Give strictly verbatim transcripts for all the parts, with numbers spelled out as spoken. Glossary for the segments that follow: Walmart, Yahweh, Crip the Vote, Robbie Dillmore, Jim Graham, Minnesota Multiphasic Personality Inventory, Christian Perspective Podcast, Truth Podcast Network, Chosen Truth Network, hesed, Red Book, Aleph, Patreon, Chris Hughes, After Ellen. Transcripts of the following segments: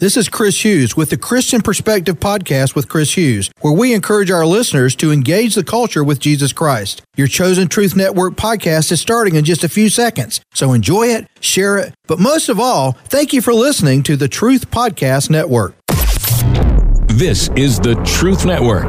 This is Chris Hughes with the Christian Perspective Podcast with Chris Hughes, where we encourage our listeners to engage the culture with Jesus Christ. Your Chosen Truth Network podcast is starting in just a few seconds, so enjoy it, share it, but most of all, thank you for listening to the Truth Podcast Network. This is the Truth Network.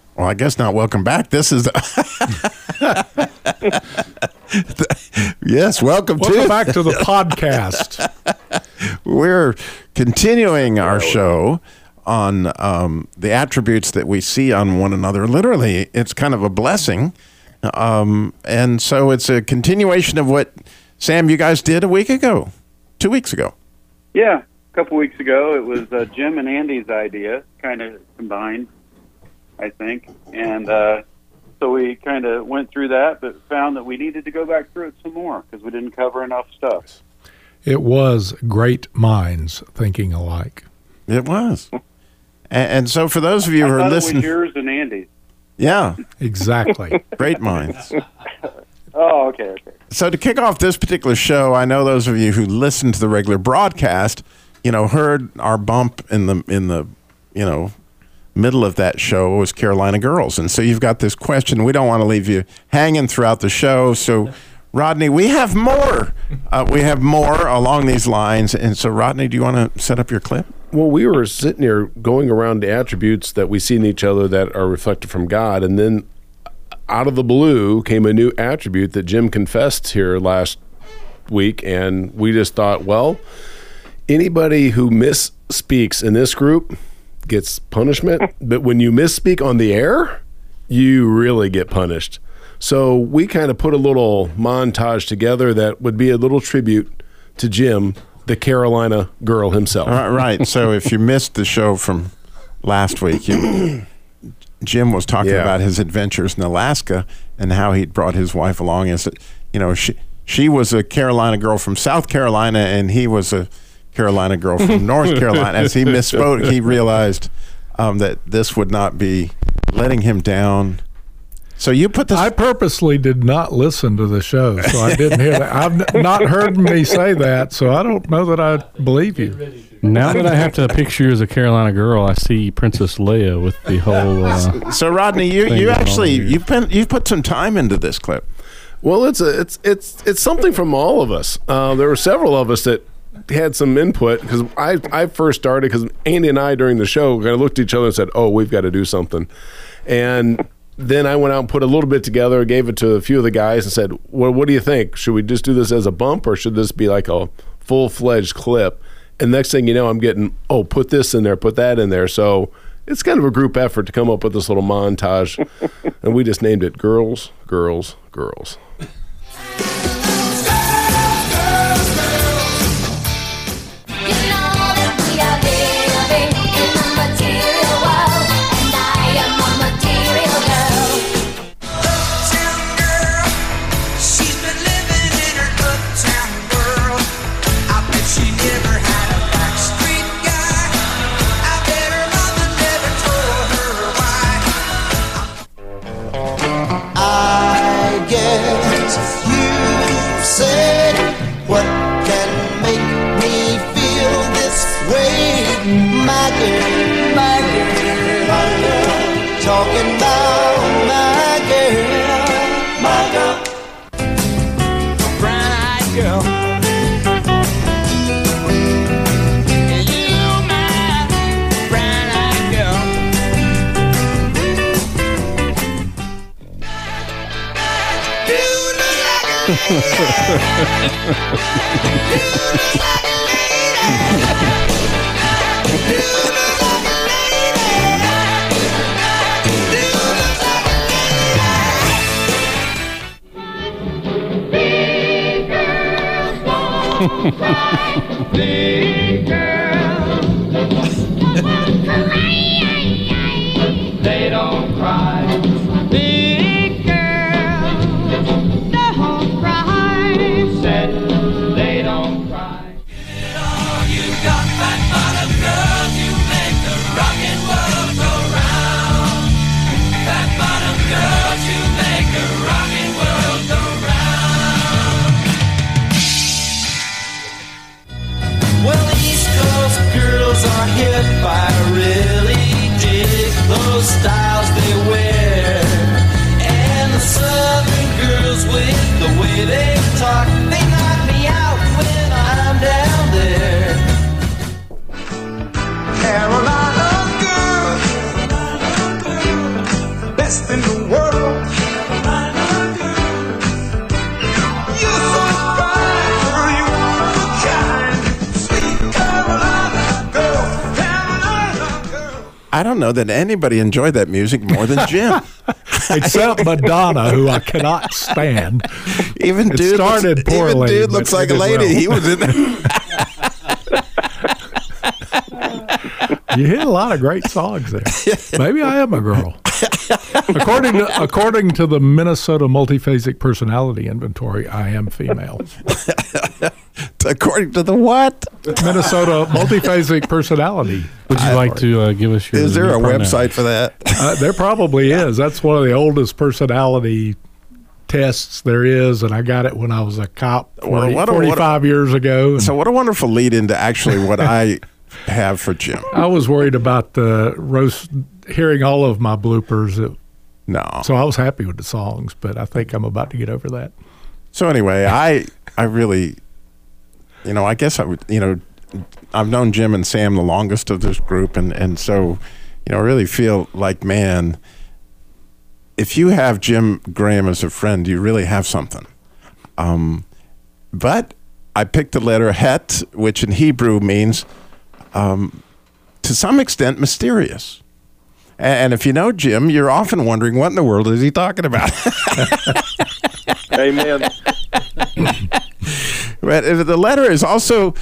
Well, I guess not welcome back. This is... Yes, welcome, welcome to back to the podcast. We're continuing our show on um, the attributes that we see on one another. Literally, it's kind of a blessing. Um, and so it's a continuation of what, Sam, you guys did a week ago, two weeks ago. Yeah, a couple weeks ago. It was uh, Jim and Andy's idea, kind of combined, I think. And... Uh, So we kind of went through that, but found that we needed to go back through it some more because we didn't cover enough stuff. It was great minds thinking alike. It was. and, and so for those of you I who are listening... I thought it was yours and Andy's. Yeah. Exactly. Great minds. Oh, okay, okay. So to kick off this particular show, I know those of you who listen to the regular broadcast, you know, heard our bump in the in the, you know... middle of that show was Carolina girls. And so you've got this question. We don't want to leave you hanging throughout the show. So, Rodney, we have more. Uh, we have more along these lines. And so, Rodney, do you want to set up your clip? Well, we were sitting here going around the attributes that we see in each other that are reflected from God. And then out of the blue came a new attribute that Jim confessed here last week. And we just thought, well, anybody who misspeaks in this group gets punishment, but when you misspeak on the air, you really get punished. So we kind of put a little montage together that would be a little tribute to Jim, the Carolina girl himself. All right, right. So if you missed the show from last week, you, Jim was talking yeah. about his adventures in Alaska and how he'd brought his wife along. As you know, she she was a Carolina girl from South Carolina, and he was a Carolina girl from North Carolina. As he misspoke, he realized um, that this would not be letting him down. So you put this. I purposely did not listen to the show, so I didn't hear that. I've not heard me say that, so I don't know that I believe you. Now that I have to picture you as a Carolina girl, I see Princess Leia with the whole. Uh, so Rodney, you you actually you've been you've put some time into this clip. Well, it's a it's it's it's something from all of us. Uh, there were several of us that had some input because I, I first started because Andy and I during the show kind of looked at each other and said, oh, we've got to do something. And then I went out and put a little bit together, gave it to a few of the guys and said, well, what do you think? Should we just do this as a bump or should this be like a full-fledged clip? And next thing you know, I'm getting, oh, put this in there, put that in there. So it's kind of a group effort to come up with this little montage. And we just named it Girls, Girls, Girls. They don't cry. They I don't know that anybody enjoyed that music more than Jim. Except Madonna, who I cannot stand. Even dude, it started looks, poorly, even dude looks like a lady. Well. He was in there. You hit a lot of great songs there. Maybe I am a girl. According to, according to the Minnesota Multiphasic Personality Inventory, I am female. According to the what? Minnesota Multiphasic Personality. Would you I like already. to uh, give us your... Is there your a pronoun? website for that? Uh, there probably yeah. is. That's one of the oldest personality tests there is, and I got it when I was a cop forty, well, what a, forty-five what a, years ago. So what a wonderful lead into actually what I have for Jim. I was worried about the roast... hearing all of my bloopers. It, no. So I was happy with the songs, but I think I'm about to get over that. So anyway, I I really, you know, I guess I would, you know, I've known Jim and Sam the longest of this group, and, and so, you know, I really feel like, man, if you have Jim Graham as a friend, you really have something. Um, but I picked the letter het, which in Hebrew means, um, to some extent, mysterious. And if you know Jim, you're often wondering, what in the world is he talking about? Amen. But the letter is also,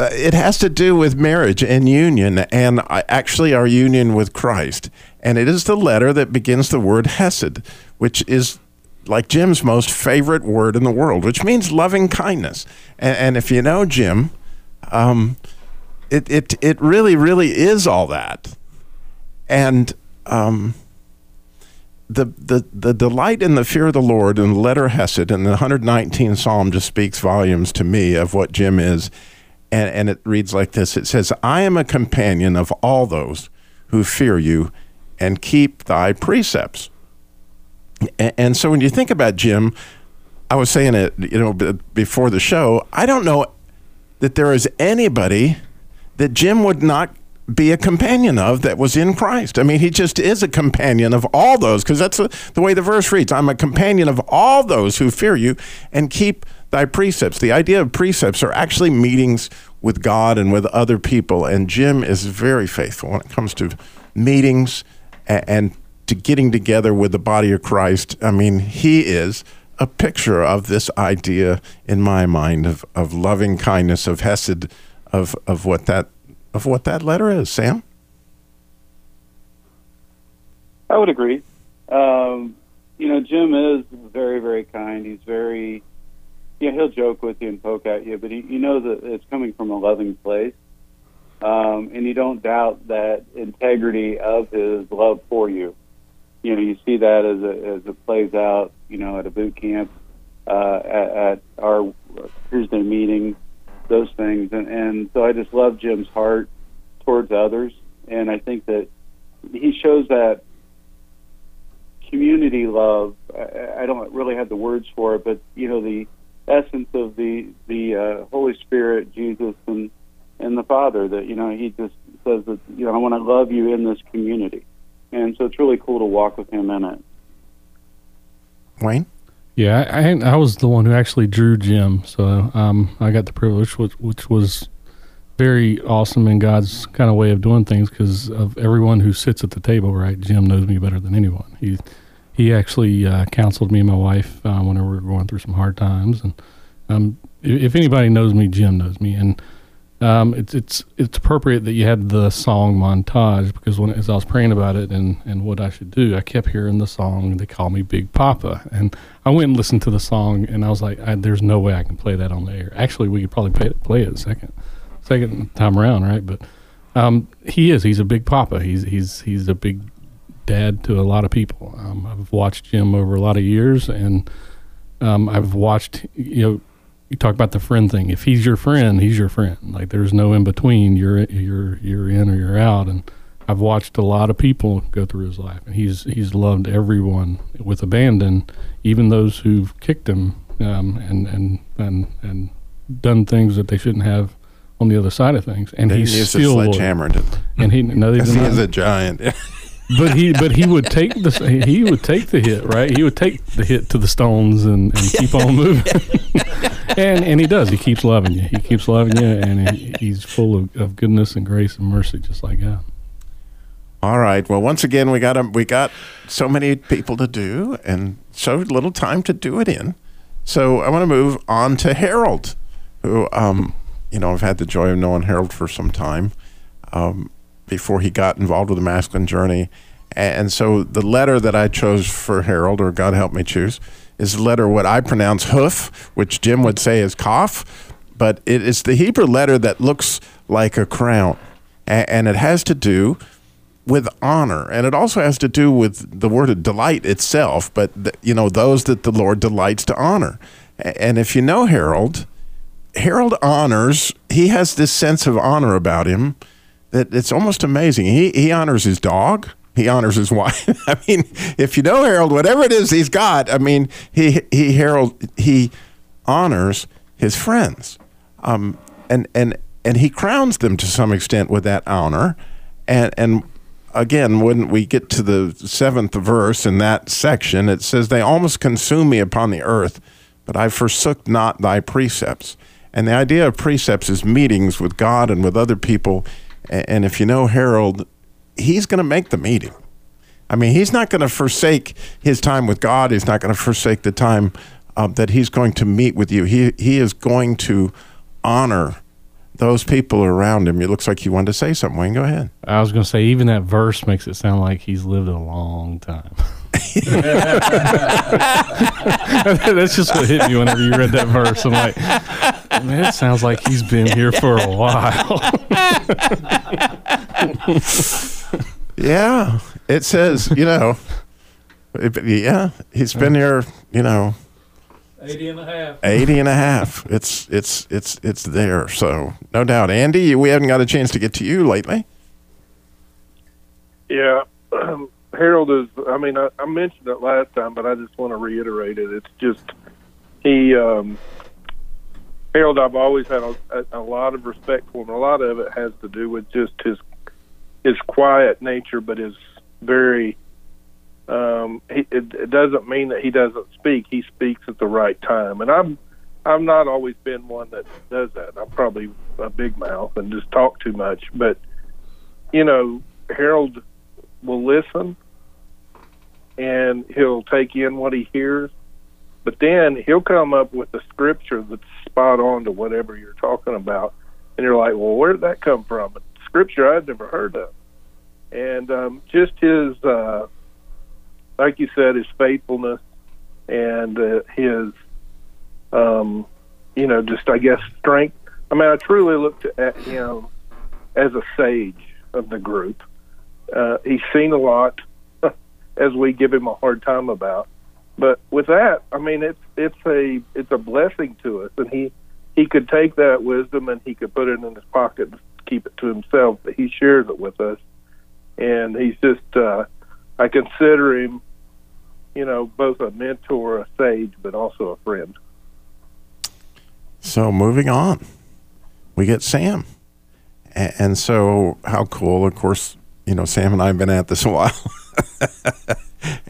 uh, it has to do with marriage and union, and uh, actually our union with Christ. And it is the letter that begins the word hesed, which is like Jim's most favorite word in the world, which means loving kindness. And, and if you know Jim, um, it, it, it really, really is all that. And um, the, the the delight in the fear of the Lord and the letter hesed and the one hundred nineteenth Psalm just speaks volumes to me of what Jim is. And, and it reads like this. It says, I am a companion of all those who fear you and keep thy precepts. And, and so when you think about Jim, I was saying it, you know, before the show, I don't know that there is anybody that Jim would not be a companion of that was in Christ. I mean, he just is a companion of all those, because that's a, the way the verse reads. I'm a companion of all those who fear you and keep thy precepts. The idea of precepts are actually meetings with God and with other people, and Jim is very faithful when it comes to meetings and, and to getting together with the body of Christ. I mean, he is a picture of this idea in my mind of, of loving kindness, of hesed, of, of what that of what that letter is. Sam? I would agree. Um, you know, Jim is very, very kind. He's very, yeah, he'll joke with you and poke at you, but he, you know that it's coming from a loving place. Um, and you don't doubt that integrity of his love for you. You know, you see that as, a, as it plays out, you know, at a boot camp, uh, at, at our Tuesday meeting, those things, and, and so I just love Jim's heart towards others, and I think that he shows that community love. I, I don't really have the words for it, but you know, the essence of the the uh, Holy Spirit, Jesus, and and the Father, that you know, he just says that, you know, I want to love you in this community, and so it's really cool to walk with him in it. Wayne? Yeah, I, I was the one who actually drew Jim, so um, I got the privilege, which, which was very awesome in God's kind of way of doing things, because of everyone who sits at the table, right? Jim knows me better than anyone. He he actually uh, counseled me and my wife uh, whenever we were going through some hard times, and um, if anybody knows me, Jim knows me, and um, it's it's it's appropriate that you had the song montage, because when as I was praying about it and, and what I should do, I kept hearing the song, They Call Me Big Papa, and I went and listened to the song, and I was like, I, there's no way I can play that on the air. Actually, we could probably play it, play it second second time around, right? But um, he is he's a big papa. He's he's he's a big dad to a lot of people. Um, I've watched Jim over a lot of years, and um, I've watched, you know. You talk about the friend thing. If he's your friend, he's your friend. Like, there's no in between. You're you're you're in or you're out. And I've watched a lot of people go through his life, and he's he's loved everyone with abandon, even those who've kicked him um, and, and and and done things that they shouldn't have on the other side of things. And they he's still a sledgehammer. And he no, they he's a giant. But he, but he would take the he would take the hit, right? He would take the hit to the stones and, and keep on moving. and and he does. He keeps loving you. He keeps loving you, and he, he's full of, of goodness and grace and mercy, just like God. All right. Well, once again, we got a, we got so many people to do and so little time to do it in. So I want to move on to Harold, who, um, you know, I've had the joy of knowing Harold for some time um, before he got involved with the Masculine Journey. And so the letter that I chose for Harold, or God help me choose, is the letter what I pronounce hoof, which Jim would say is cough, but it is the Hebrew letter that looks like a crown. And it has to do with honor. And it also has to do with the word delight itself, but, you know, those that the Lord delights to honor. And if you know Harold, Harold honors, he has this sense of honor about him that it's almost amazing. He, he honors his dog. He honors his wife. I mean, if you know Harold, whatever it is he's got, I mean, he he Harold he honors his friends, um, and and and he crowns them to some extent with that honor. And and again, when we get to the seventh verse in that section, it says, "They almost consume me upon the earth, but I forsook not thy precepts." And the idea of precepts is meetings with God and with other people. And, and if you know Harold, he's going to make the meeting. I mean, he's not going to forsake his time with God. He's not going to forsake the time uh, that he's going to meet with you. He he is going to honor those people around him. It looks like you wanted to say something, Wayne. Go ahead. I was going to say, even that verse makes it sound like he's lived a long time. That's just what hit me whenever you read that verse. I'm like, man, it sounds like he's been here for a while. Yeah, it says, you know, it, yeah, he's been here, you know, eighty and a half. eighty and a half. It's, it's, it's, it's there. So no doubt. Andy, we haven't got a chance to get to you lately. Yeah. Um, Harold is, I mean, I, I mentioned it last time, but I just want to reiterate it. It's just, he, um, Harold, I've always had a, a, a lot of respect for him. A lot of it has to do with just his his quiet nature, but is very. Um, he, it, it doesn't mean that he doesn't speak. He speaks at the right time, and I'm I'm not always been one that does that. I'm probably a big mouth and just talk too much, but you know, Harold will listen, and he'll take in what he hears. But then he'll come up with a scripture that's spot on to whatever you're talking about. And you're like, well, where did that come from? A scripture I'd never heard of. And um, just his, uh, like you said, his faithfulness and uh, his, um, you know, just, I guess, strength. I mean, I truly looked at him as a sage of the group. Uh, he's seen a lot, as we give him a hard time about. But with that, I mean, it's it's a it's a blessing to us, and he he could take that wisdom and he could put it in his pocket and keep it to himself. But he shares it with us, and he's just uh, I consider him, you know, both a mentor, a sage, but also a friend. So moving on, we get Sam, and, and so how cool! Of course, you know, Sam and I have been at this a while.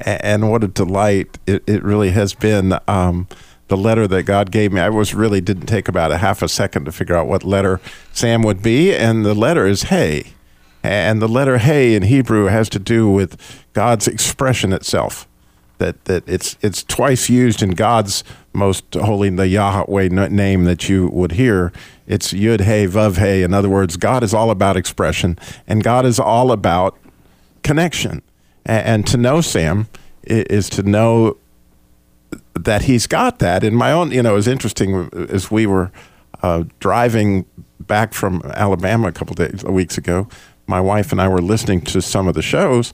And what a delight it, it really has been. Um, the letter that God gave me, I was really didn't take about a half a second to figure out what letter Sam would be. And the letter is hey. And the letter hey in Hebrew has to do with God's expression itself. That that it's it's twice used in God's most holy, the Yahweh name that you would hear. It's yud hey vav hey. In other words, God is all about expression, and God is all about connection. And to know Sam is to know that he's got that. In my own, you know, it was interesting as we were uh, driving back from Alabama a couple of days, weeks ago, my wife and I were listening to some of the shows,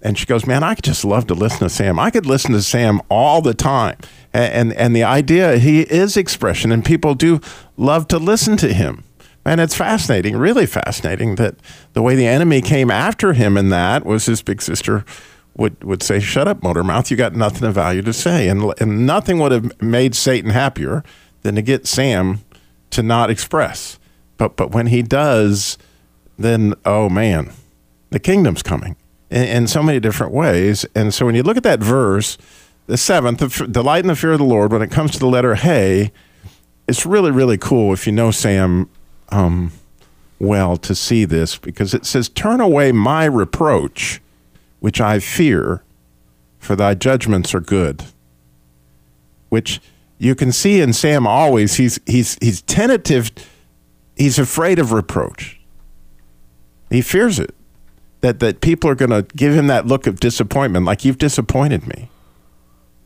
and she goes, man, I just love to listen to Sam. I could listen to Sam all the time. And, and, and the idea, he is expression, and people do love to listen to him. And it's fascinating, really fascinating, that the way the enemy came after him in that was his big sister would, would say, shut up, motor mouth, you got nothing of value to say. And, and nothing would have made Satan happier than to get Sam to not express. But but when he does, then, oh, man, the kingdom's coming in, in so many different ways. And so when you look at that verse, the seventh, the delight in the fear of the Lord, when it comes to the letter hey, it's really, really cool if you know Sam. Um, well to see this, because it says, turn away my reproach, which I fear, for thy judgments are good. Which you can see in Sam always, he's he's he's tentative, he's afraid of reproach. He fears it, that, that people are going to give him that look of disappointment, like, you've disappointed me.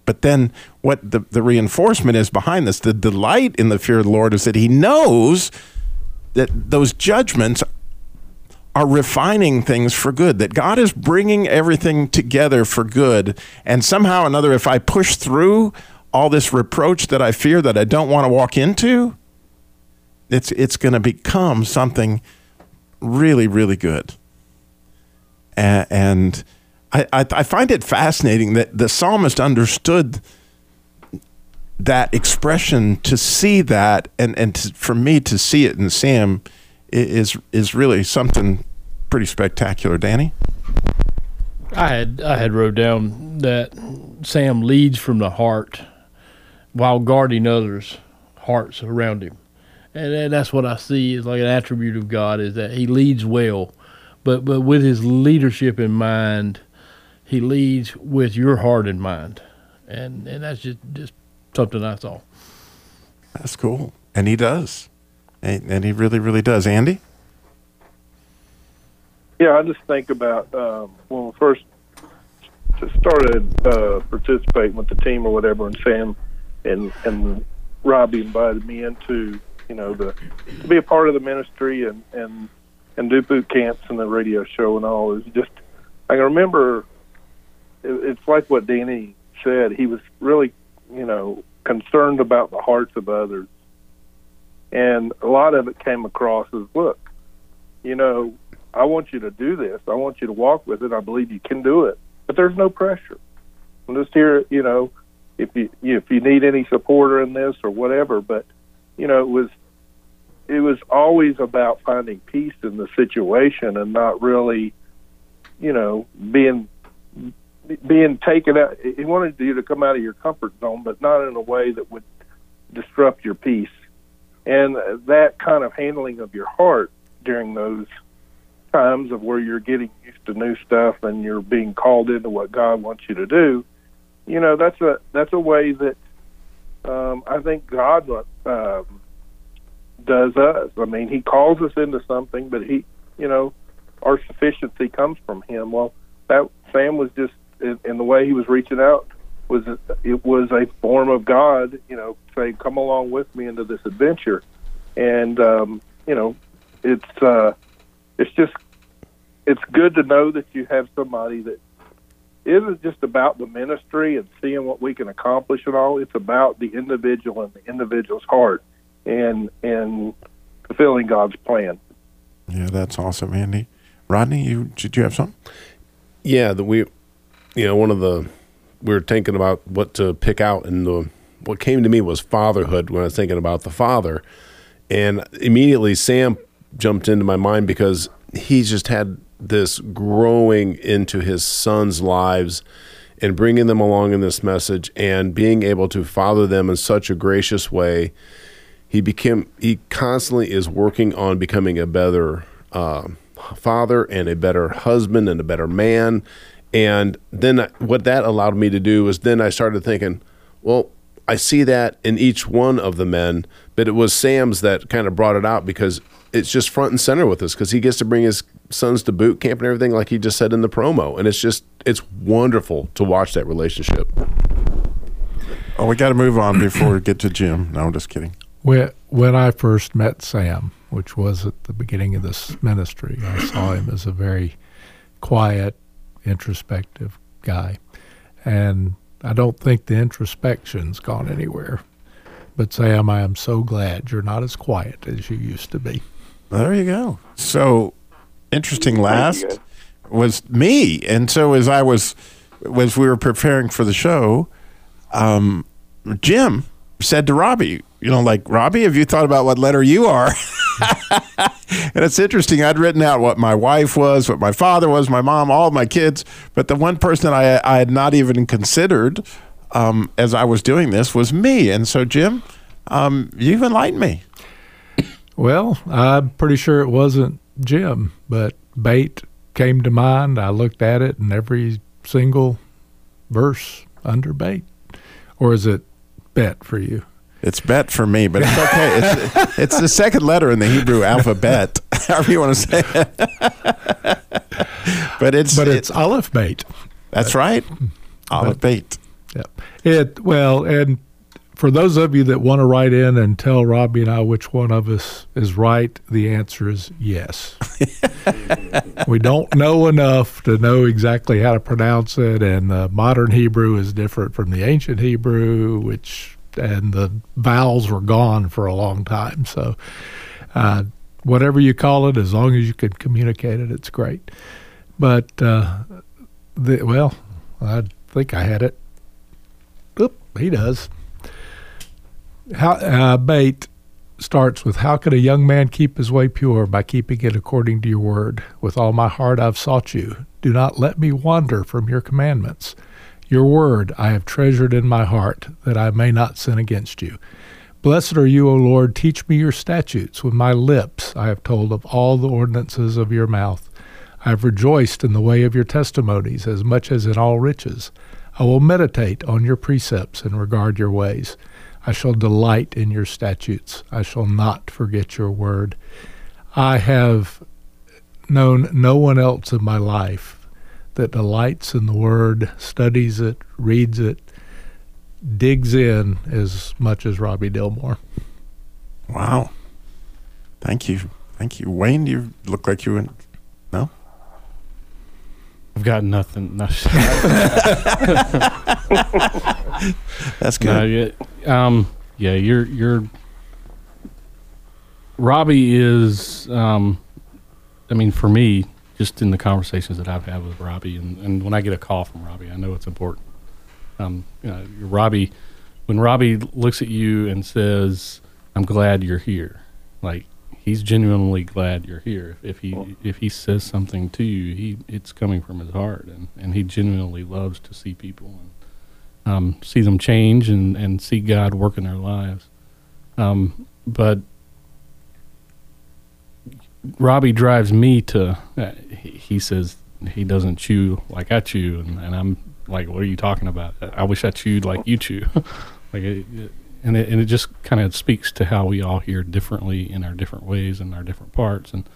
But then what the, the reinforcement is behind this, the delight in the fear of the Lord, is that he knows that those judgments are refining things for good, that God is bringing everything together for good. And somehow or another, if I push through all this reproach that I fear, that I don't want to walk into, it's it's going to become something really, really good. And, and I, I find it fascinating that the psalmist understood that expression, to see that, and, and to, for me to see it in Sam is is really something pretty spectacular. Danny? I had I had wrote down that Sam leads from the heart while guarding others' hearts around him. And, and that's what I see is like an attribute of God, is that he leads well, but but with his leadership in mind. He leads with your heart in mind. And and that's just, just something I saw. That's cool. And he does. And, and he really, really does. Andy? Yeah, I just think about um, when we first started uh, participating with the team or whatever, and Sam and, and Robbie invited me into, you know, the, to be a part of the ministry and, and, and do boot camps and the radio show and all. It was just, I can remember... It's like what Danny said. He was really, you know, concerned about the hearts of others. And a lot of it came across as, look, you know, I want you to do this. I want you to walk with it. I believe you can do it. But there's no pressure. I'm just here, you know, if you if you need any support in this or whatever. But, you know, it was, it was always about finding peace in the situation and not really, you know, being... being taken out. He wanted you to come out of your comfort zone, but not in a way that would disrupt your peace. And that kind of handling of your heart during those times of where you're getting used to new stuff and you're being called into what God wants you to do, you know, that's a that's a way that um, I think God uh, does us. I mean, he calls us into something, but he, you know, our sufficiency comes from him. Well, that Sam was just, and the way he was reaching out was it was a form of God, you know, saying, "Come along with me into this adventure," and um, you know, it's uh, it's just it's good to know that you have somebody that isn't just about the ministry and seeing what we can accomplish and all. It's about the individual and the individual's heart and and fulfilling God's plan. Yeah, that's awesome, Andy. Rodney, you did you have something? Yeah, that we. You know, one of the, we were thinking about what to pick out, and the, what came to me was fatherhood when I was thinking about the father. And immediately Sam jumped into my mind because he just had this growing into his sons' lives and bringing them along in this message and being able to father them in such a gracious way. He became, he constantly is working on becoming a better uh, father and a better husband and a better man. And then what that allowed me to do was then I started thinking, well, I see that in each one of the men, but it was Sam's that kind of brought it out because it's just front and center with us because he gets to bring his sons to boot camp and everything like he just said in the promo. And it's just, it's wonderful to watch that relationship. Oh, we got to move on before we get to Jim. No, I'm just kidding. When, when I first met Sam, which was at the beginning of this ministry, I saw him as a very quiet, introspective guy, and I don't think the introspection's gone anywhere. But Sam, I am so glad you're not as quiet as you used to be. There you go. So interesting. Last was me, and so as I was, as we were preparing for the show, um, Jim said to Robbie, you know, like, Robbie, have you thought about what letter you are? And it's interesting. I'd written out what my wife was, what my father was, my mom, all my kids. But the one person I, I had not even considered um, as I was doing this was me. And so, Jim, um, you've enlightened me. Well, I'm pretty sure it wasn't Jim, but bait came to mind. I looked at it, and every single verse under bait. Or is it bet for you? It's bet for me, but it's okay. It's, it's the second letter in the Hebrew alphabet, however you want to say it. but it's but it's it, Aleph bait. That's uh, right, Aleph bait. Yep. It well, and for those of you that want to write in and tell Robbie and I which one of us is right, the answer is yes. We don't know enough to know exactly how to pronounce it, and the modern Hebrew is different from the ancient Hebrew, which. And the vowels were gone for a long time. So uh, whatever you call it, as long as you can communicate it, it's great. But, uh, the, well, I think I had it. Oop, he does. How, uh, bait starts with, how can a young man keep his way pure? By keeping it according to your word. With all my heart I've sought you. Do not let me wander from your commandments. Your word I have treasured in my heart, that I may not sin against you. Blessed are you, O Lord. Teach me your statutes. With my lips I have told of all the ordinances of your mouth. I have rejoiced in the way of your testimonies, as much as in all riches. I will meditate on your precepts and regard your ways. I shall delight in your statutes. I shall not forget your word. I have known no one else in my life that delights in the Word, studies it, reads it, digs in as much as Robbie Dillmore. Wow. Thank you. Thank you. Wayne, do you look like you in? No? I've got nothing. No. That's good. No, um, yeah, you're, you're, Robbie is, um, I mean, for me, just in the conversations that I've had with Robbie, and, and when I get a call from Robbie, I know it's important. Um, you know, Robbie, when Robbie looks at you and says, "I'm glad you're here," like he's genuinely glad you're here. If he if he says something to you, he it's coming from his heart, and, and he genuinely loves to see people and um, see them change and, and see God work in their lives. Um, but Robbie drives me to. Uh, he says he doesn't chew like I chew, and, and I'm like, "What are you talking about? I wish I chewed like you chew." Like, it, it, and it, and it just kind of speaks to how we all hear differently in our different ways and our different parts, and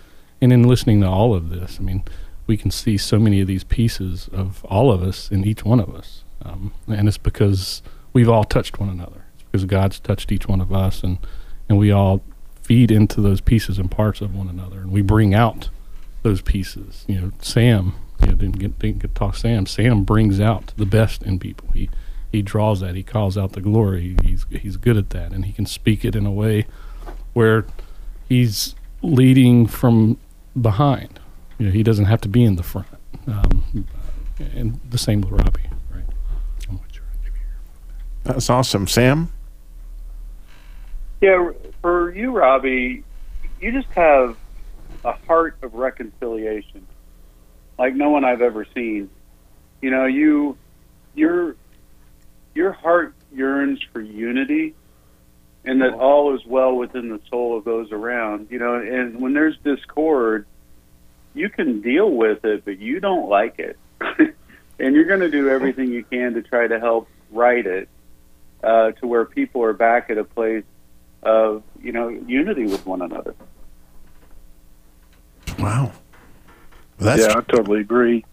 and in listening to all of this, I mean, we can see so many of these pieces of all of us in each one of us, um, and it's because we've all touched one another. It's because God's touched each one of us, and and we all feed into those pieces and parts of one another, and we bring out those pieces. You know, Sam, you know, didn't get didn't get to talk Sam. Sam brings out the best in people. He he draws that. He calls out the glory. He's he's good at that, and he can speak it in a way where he's leading from behind. You know, he doesn't have to be in the front. Um, and the same with Robbie, right? I'm not sure. That's awesome, Sam. Yeah. For you, Robbie, you just have a heart of reconciliation like no one I've ever seen. You know, you, your, your heart yearns for unity and that all is well within the soul of those around. You know, and when there's discord, you can deal with it, but you don't like it. And you're going to do everything you can to try to help right it uh, to where people are back at a place of, you know, unity with one another. Wow. Well, that's yeah, I totally agree.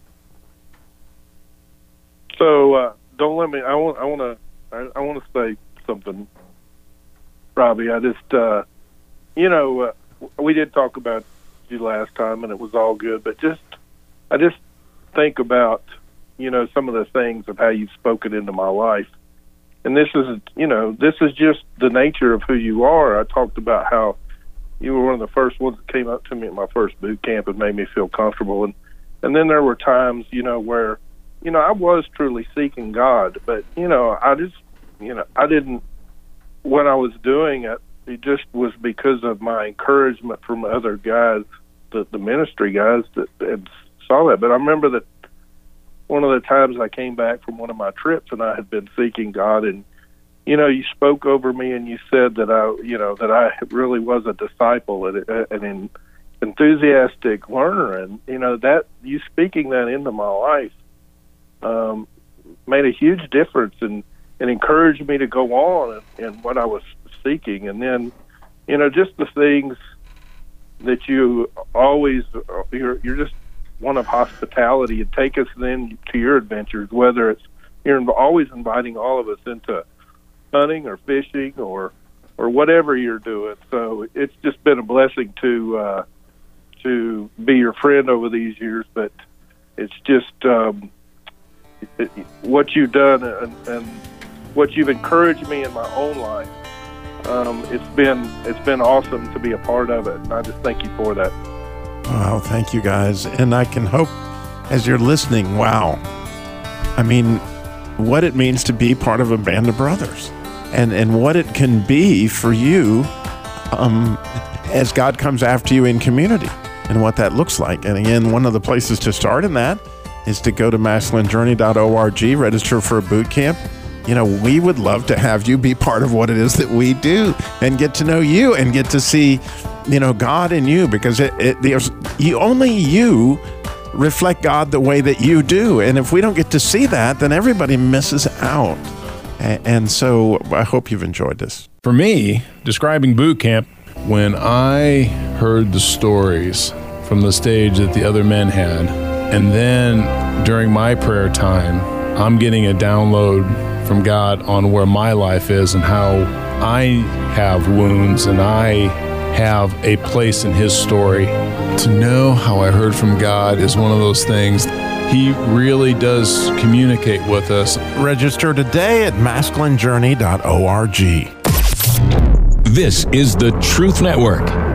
So uh, don't let me. I want. I want to. I, I want to say something, Robbie. I just, uh, you know, uh, we did talk about you last time, and it was all good. But just, I just think about, you know, some of the things of how you've spoken into my life. And this is, you know, this is just the nature of who you are. I talked about how you were one of the first ones that came up to me at my first boot camp and made me feel comfortable. And, and then there were times, you know, where, you know, I was truly seeking God, but, you know, I just, you know, I didn't, what I was doing, it, it just was because of my encouragement from other guys, the, the ministry guys that had saw that. But I remember that one of the times I came back from one of my trips, and I had been seeking God, and you know, you spoke over me and you said that I, you know, that I really was a disciple and an enthusiastic learner. And, you know, that you speaking that into my life um, made a huge difference and, and encouraged me to go on in, in what I was seeking. And then, you know, just the things that you always, you're, you're just one of hospitality. You take us then to your adventures, whether it's, you're always inviting all of us into hunting or fishing or or whatever you're doing. So it's just been a blessing to uh, to be your friend over these years. But it's just um, it, what you've done and, and what you've encouraged me in my own life. Um, it's been it's been awesome to be a part of it, and I just thank you for that. Wow, thank you guys, and I can hope as you're listening. Wow, I mean, what it means to be part of a band of brothers and, and what it can be for you um, as God comes after you in community and what that looks like. And again, one of the places to start in that is to go to masculine journey dot org, register for a boot camp. You know, we would love to have you be part of what it is that we do and get to know you and get to see, you know, God in you, because it, it there's you, only you reflect God the way that you do. And if we don't get to see that, then everybody misses out. And so I hope you've enjoyed this. For me, describing boot camp, when I heard the stories from the stage that the other men had, and then during my prayer time, I'm getting a download from God on where my life is and how I have wounds and I have a place in His story. To know how I heard from God is one of those things. He really does communicate with us. Register today at masculine journey dot org. This is the Truth Network.